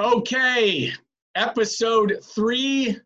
Okay, episode 3.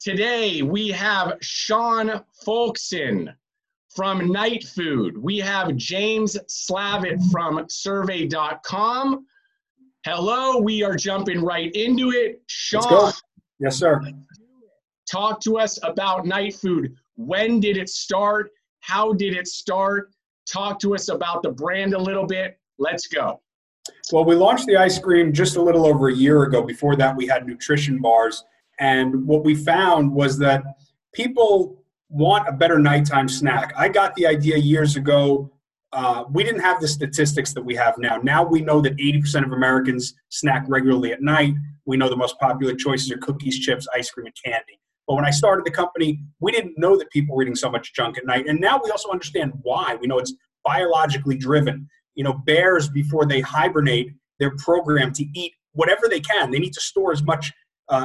Today we have Sean Folkson from Night Food. We have James Slavitt from survey.com. Hello, we are jumping right into it. Sean. Let's go. Yes, sir. Talk to us about Night Food. When did it start? How did it start? Talk to us about the brand a little bit. Let's go. Well, we launched the ice cream just a little over a year ago. Before that, we had nutrition bars. And what we found was that people want a better nighttime snack. I got the idea years ago. We didn't have the statistics that we have now. Now we know that 80% of Americans snack regularly at night. We know the most popular choices are cookies, chips, ice cream, and candy. But when I started the company, we didn't know that people were eating so much junk at night. And now we also understand why. We know it's biologically driven. You know, bears, before they hibernate, they're programmed to eat whatever they can. They need to store as much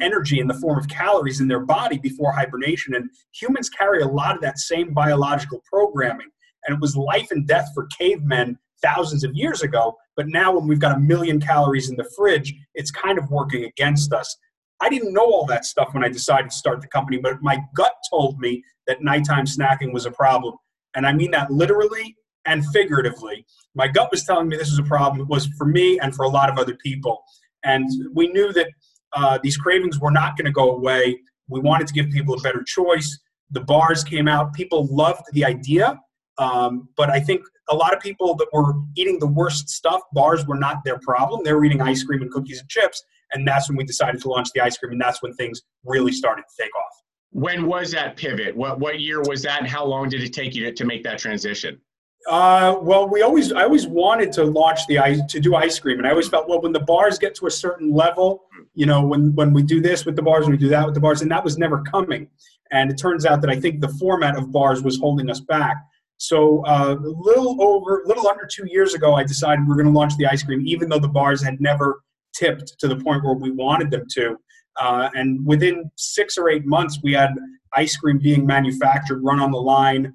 energy in the form of calories in their body before hibernation. And humans carry a lot of that same biological programming. And it was life and death for cavemen thousands of years ago. But now when we've got 1 million calories in the fridge, it's kind of working against us. I didn't know all that stuff when I decided to start the company, but my gut told me that nighttime snacking was a problem. And I mean that literally and figuratively. My gut was telling me this was a problem. It was for me and for a lot of other people. And we knew that these cravings were not going to go away. We wanted to give people a better choice. The bars came out. People loved the idea. But I think a lot of people that were eating the worst stuff, bars were not their problem. They were eating ice cream and cookies and chips. And that's when we decided to launch the ice cream. And that's when things really started to take off. When was that pivot? What year was that? And how long did it take you to make that transition? Well, I always wanted to launch to do ice cream. And I always felt, well, when the bars get to a certain level, you know, when we do this with the bars, when we do that with the bars, and that was never coming. And it turns out that I think the format of bars was holding us back. So a little under 2 years ago, I decided we were going to launch the ice cream, even though the bars had never tipped to the point where we wanted them to. And within 6 or 8 months, we had ice cream being manufactured, run on the line.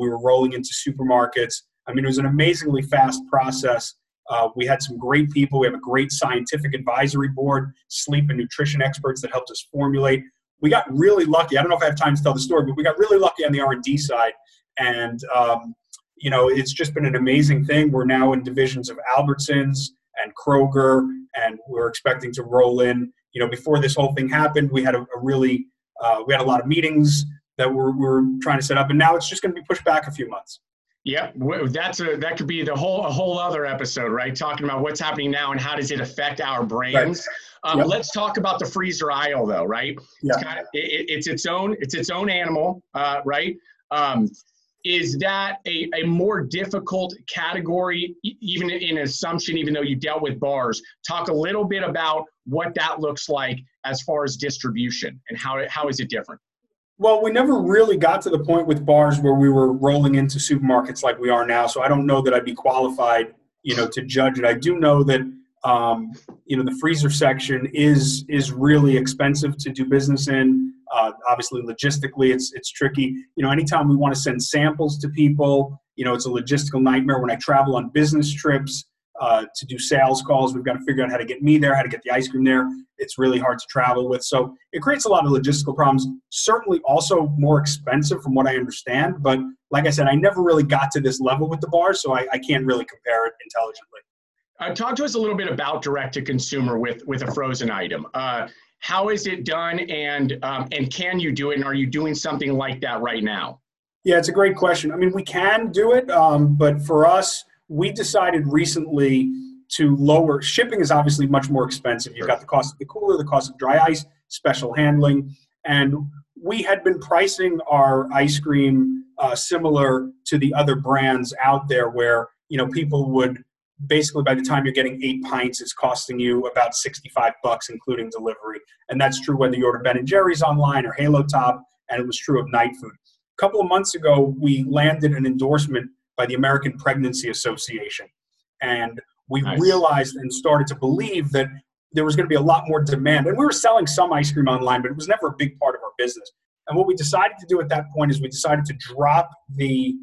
We were rolling into supermarkets. I mean, it was an amazingly fast process. We had some great people. We have a great scientific advisory board, sleep and nutrition experts that helped us formulate. We got really lucky. I don't know if I have time to tell the story, but we got really lucky on the R&D side. And, you know, it's just been an amazing thing. We're now in divisions of Albertsons and Kroger, and we're expecting to roll in. You know, before this whole thing happened, we had a lot of meetings that we're trying to set up, and now it's just going to be pushed back a few months. Yeah, that could be a whole other episode, right? Talking about what's happening now and how does it affect our brains. Right. Yep. Let's talk about the freezer aisle, though, right? Yeah. It's its own animal, right? Is that a more difficult category, even in assumption, even though you dealt with bars? Talk a little bit about what that looks like as far as distribution and how is it different? Well, we never really got to the point with bars where we were rolling into supermarkets like we are now. So I don't know that I'd be qualified, you know, to judge it. I do know that, you know, the freezer section is really expensive to do business in. Obviously, logistically, it's tricky. You know, anytime we want to send samples to people, you know, it's a logistical nightmare. When I travel on business trips to do sales calls, we've got to figure out how to get me there, how to get the ice cream there. It's really hard to travel with. So it creates a lot of logistical problems, certainly also more expensive from what I understand. But like I said, I never really got to this level with the bar, so I can't really compare it intelligently. Talk to us a little bit about direct-to-consumer with a frozen item. How is it done, and can you do it, and are you doing something like that right now? Yeah, it's a great question. I mean, we can do it, but for us, we decided recently to lower. Shipping is obviously much more expensive. You've got the cost of the cooler, the cost of dry ice, special handling, and we had been pricing our ice cream similar to the other brands out there where, you know, people would basically by the time you're getting 8 pints, it's costing you about $65, including delivery. And that's true whether you order Ben and Jerry's online or Halo Top, and it was true of Night Food. A couple of months ago, we landed an endorsement by the American Pregnancy Association. And we realized and started to believe that there was going to be a lot more demand. And we were selling some ice cream online, but it was never a big part of our business. And what we decided to do at that point is we decided to drop the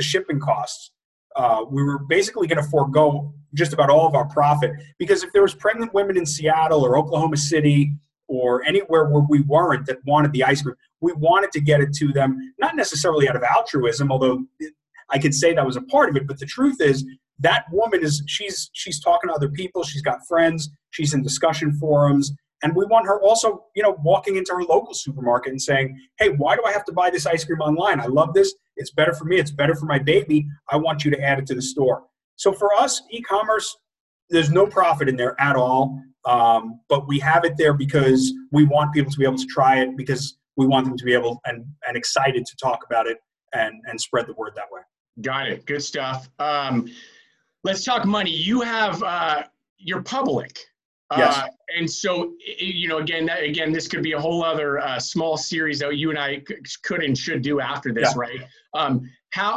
shipping costs we were basically going to forego just about all of our profit, because if there was pregnant women in Seattle or Oklahoma City or anywhere where we weren't that wanted the ice cream, we wanted to get it to them, not necessarily out of altruism, although I could say that was a part of it. But the truth is that woman is, she's talking to other people. She's got friends. She's in discussion forums. And we want her also, you know, walking into her local supermarket and saying, hey, why do I have to buy this ice cream online? I love this. It's better for me. It's better for my baby. I want you to add it to the store. So for us, e-commerce, there's no profit in there at all. But we have it there because we want people to be able to try it, because we want them to be able and excited to talk about it and spread the word that way. Got it. Good stuff. Let's talk money. You have, you're public. Yes. And so, you know, again, this could be a whole other small series that you and I could and should do after this, yeah. Right?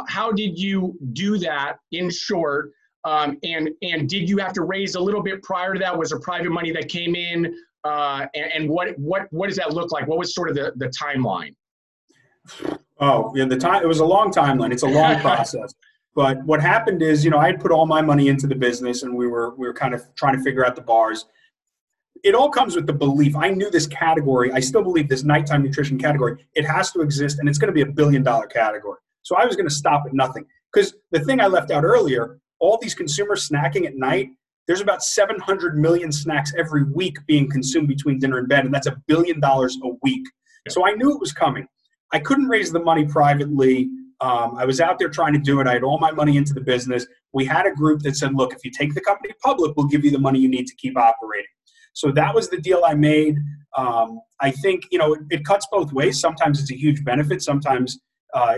How did you do that in short? And did you have to raise a little bit prior to that? Was there private money that came in? And what does that look like? What was sort of the timeline? Oh, yeah, it was a long timeline. It's a long process. But what happened is, you know, I had put all my money into the business, and we were kind of trying to figure out the bars. It all comes with the belief. I knew this category. I still believe this nighttime nutrition category. It has to exist, and it's going to be $1 billion category. So I was going to stop at nothing, because the thing I left out earlier, all these consumers snacking at night, there's about 700 million snacks every week being consumed between dinner and bed, and that's $1 billion a week. So I knew it was coming. I couldn't raise the money privately. I was out there trying to do it. I had all my money into the business. We had a group that said, look, if you take the company public, we'll give you the money you need to keep operating. So that was the deal I made. I think, you know, it cuts both ways. Sometimes it's a huge benefit. Sometimes,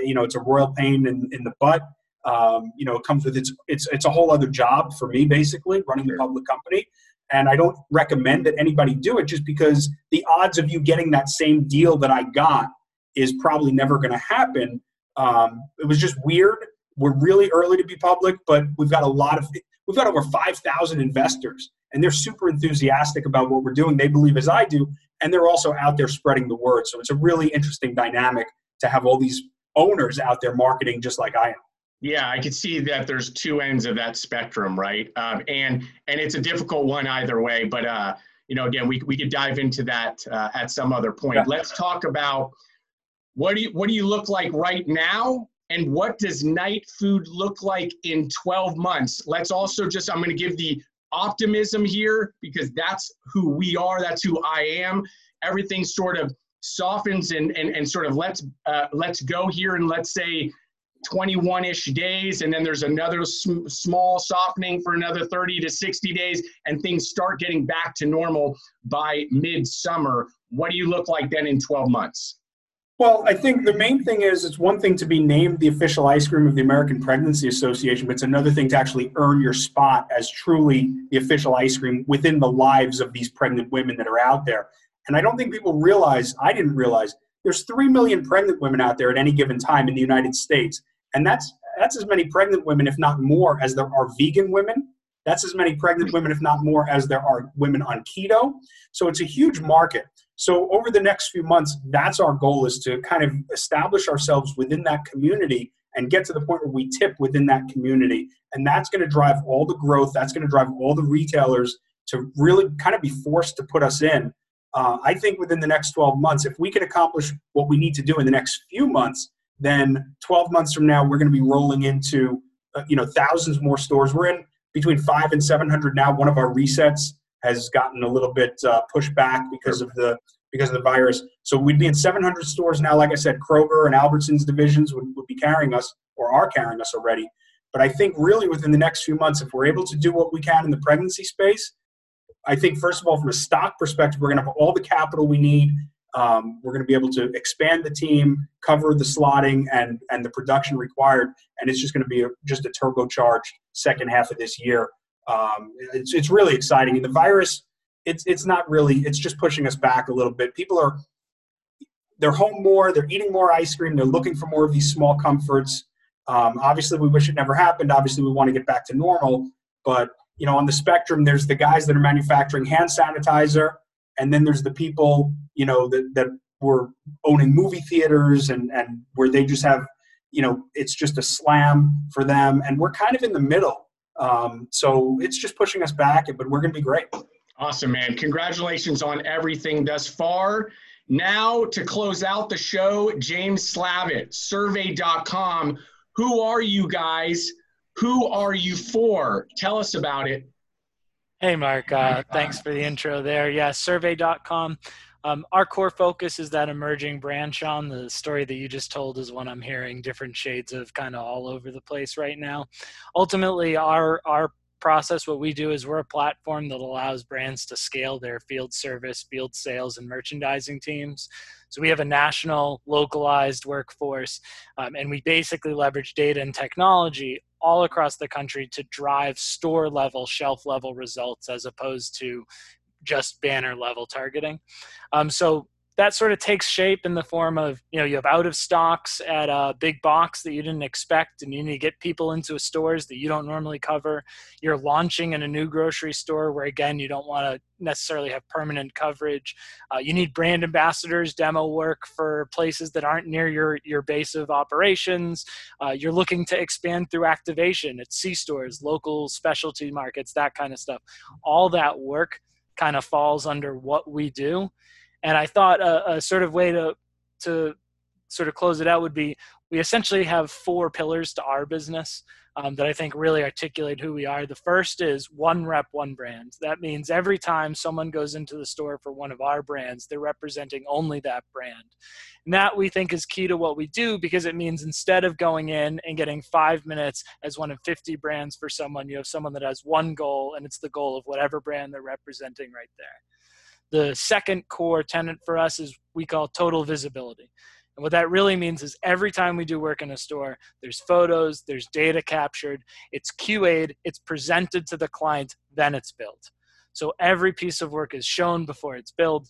you know, it's a royal pain in the butt. You know, it comes with it's a whole other job for me, basically, running a public company. And I don't recommend that anybody do it, just because the odds of you getting that same deal that I got is probably never going to happen. It was just weird. We're really early to be public, but we've got over 5,000 investors, and they're super enthusiastic about what we're doing. They believe as I do, and they're also out there spreading the word. So it's a really interesting dynamic to have all these owners out there marketing just like I am. Yeah, I can see that there's two ends of that spectrum, right? And it's a difficult one either way, but, you know, again, we could dive into that, at some other point. Yeah. Let's talk about, What do you look like right now? And what does Night Food look like in 12 months? Let's also just, I'm going to give the optimism here, because that's who we are. That's who I am. Everything sort of softens and sort of let's go here and let's say 21-ish days. And then there's another small softening for another 30 to 60 days, and things start getting back to normal by midsummer. What do you look like then in 12 months? Well, I think the main thing is, it's one thing to be named the official ice cream of the American Pregnancy Association, but it's another thing to actually earn your spot as truly the official ice cream within the lives of these pregnant women that are out there. And I don't think people realize, I didn't realize, there's 3 million pregnant women out there at any given time in the United States. And that's as many pregnant women, if not more, as there are vegan women. That's as many pregnant women, if not more, as there are women on keto. So it's a huge market. So over the next few months, that's our goal, is to kind of establish ourselves within that community and get to the point where we tip within that community. And that's going to drive all the growth. That's going to drive all the retailers to really kind of be forced to put us in. I think within the next 12 months, if we can accomplish what we need to do in the next few months, then 12 months from now, we're going to be rolling into, you know, thousands more stores. We're in between 500 and 700 now. One of our resets has gotten a little bit pushed back because of the virus. So we'd be in 700 stores now. Like I said, Kroger and Albertsons divisions would be carrying us, or are carrying us already. But I think really within the next few months, if we're able to do what we can in the pregnancy space, I think first of all, from a stock perspective, we're going to have all the capital we need. We're going to be able to expand the team, cover the slotting and the production required. And it's just going to be just a turbocharged second half of this year. It's really exciting. And the virus, it's not really, it's just pushing us back a little bit. People they're home more, they're eating more ice cream, they're looking for more of these small comforts. Obviously we wish it never happened. Obviously we want to get back to normal, but you know, on the spectrum, there's the guys that are manufacturing hand sanitizer. And then there's the people, you know, that were owning movie theaters and where they just have you know, it's just a slam for them. And we're kind of in the middle. So it's just pushing us back, but we're going to be great. Awesome, man. Congratulations on everything thus far. Now to close out the show, James Slavitt, survey.com. Who are you guys? Who are you for? Tell us about it. Hey, Mark. Thanks for the intro there. Yeah, survey.com. Our core focus is that emerging brand, Sean. The story that you just told is one I'm hearing different shades of kind of all over the place right now. Ultimately, our process, what we do is we're a platform that allows brands to scale their field service, field sales, and merchandising teams. So we have a national, localized workforce, and we basically leverage data and technology all across the country to drive store-level, shelf-level results as opposed to just banner-level targeting. So that sort of takes shape in the form of, you know, you have out of stocks at a big box that you didn't expect, and you need to get people into stores that you don't normally cover. You're launching in a new grocery store where, again, you don't want to necessarily have permanent coverage. You need brand ambassadors, demo work for places that aren't near your base of operations. You're looking to expand through activation at C-stores, local specialty markets, that kind of stuff. All that work kind of falls under what we do. And I thought a sort of way to sort of close it out would be, we essentially have four pillars to our business that I think really articulate who we are. The first is one rep, one brand. That means every time someone goes into the store for one of our brands, they're representing only that brand. And that we think is key to what we do, because it means instead of going in and getting 5 minutes as one of 50 brands for someone, you have someone that has one goal, and it's the goal of whatever brand they're representing right there. The second core tenet for us is we call total visibility. And what that really means is every time we do work in a store, there's photos, there's data captured, it's QA'd, it's presented to the client, then it's billed. So every piece of work is shown before it's billed.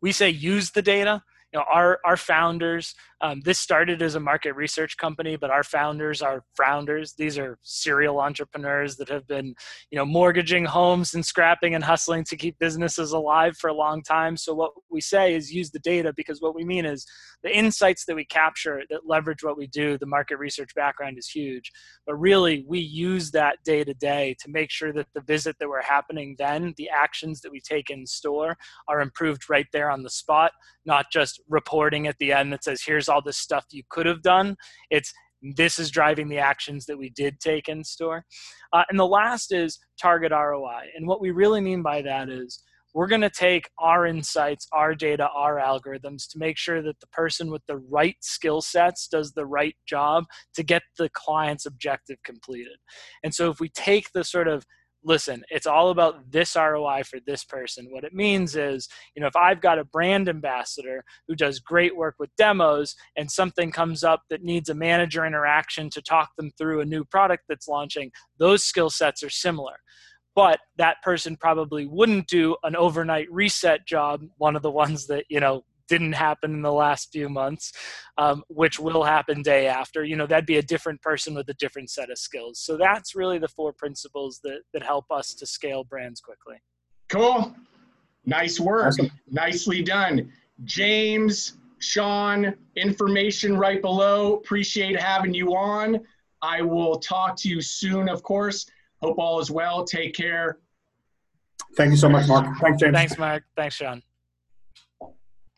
We say use the data. You know, our founders, this started as a market research company, but our founders are founders. These are serial entrepreneurs that have been, you know, mortgaging homes and scrapping and hustling to keep businesses alive for a long time. So what we say is use the data, because what we mean is the insights that we capture that leverage what we do, the market research background is huge. But really, we use that day to day to make sure that the visit that we're happening then, the actions that we take in store are improved right there on the spot, not just reporting at the end that says, here's all this stuff you could have done. It's this is driving the actions that we did take in store. And the last is target ROI. And what we really mean by that is we're going to take our insights, our data, our algorithms to make sure that the person with the right skill sets does the right job to get the client's objective completed. And so if we take the sort of, listen, it's all about this ROI for this person. What it means is, you know, if I've got a brand ambassador who does great work with demos and something comes up that needs a manager interaction to talk them through a new product that's launching, those skill sets are similar. But that person probably wouldn't do an overnight reset job, one of the ones that, you know, didn't happen in the last few months, which will happen day after. You know, that'd be a different person with a different set of skills. So that's really the four principles that help us to scale brands quickly. Cool. Nice work. Awesome. Nicely done. James, Sean, information right below. Appreciate having you on. I will talk to you soon, of course. Hope all is well. Take care. Thank you so much, Mark. Thanks, James. Thanks, Mark. Thanks, Sean.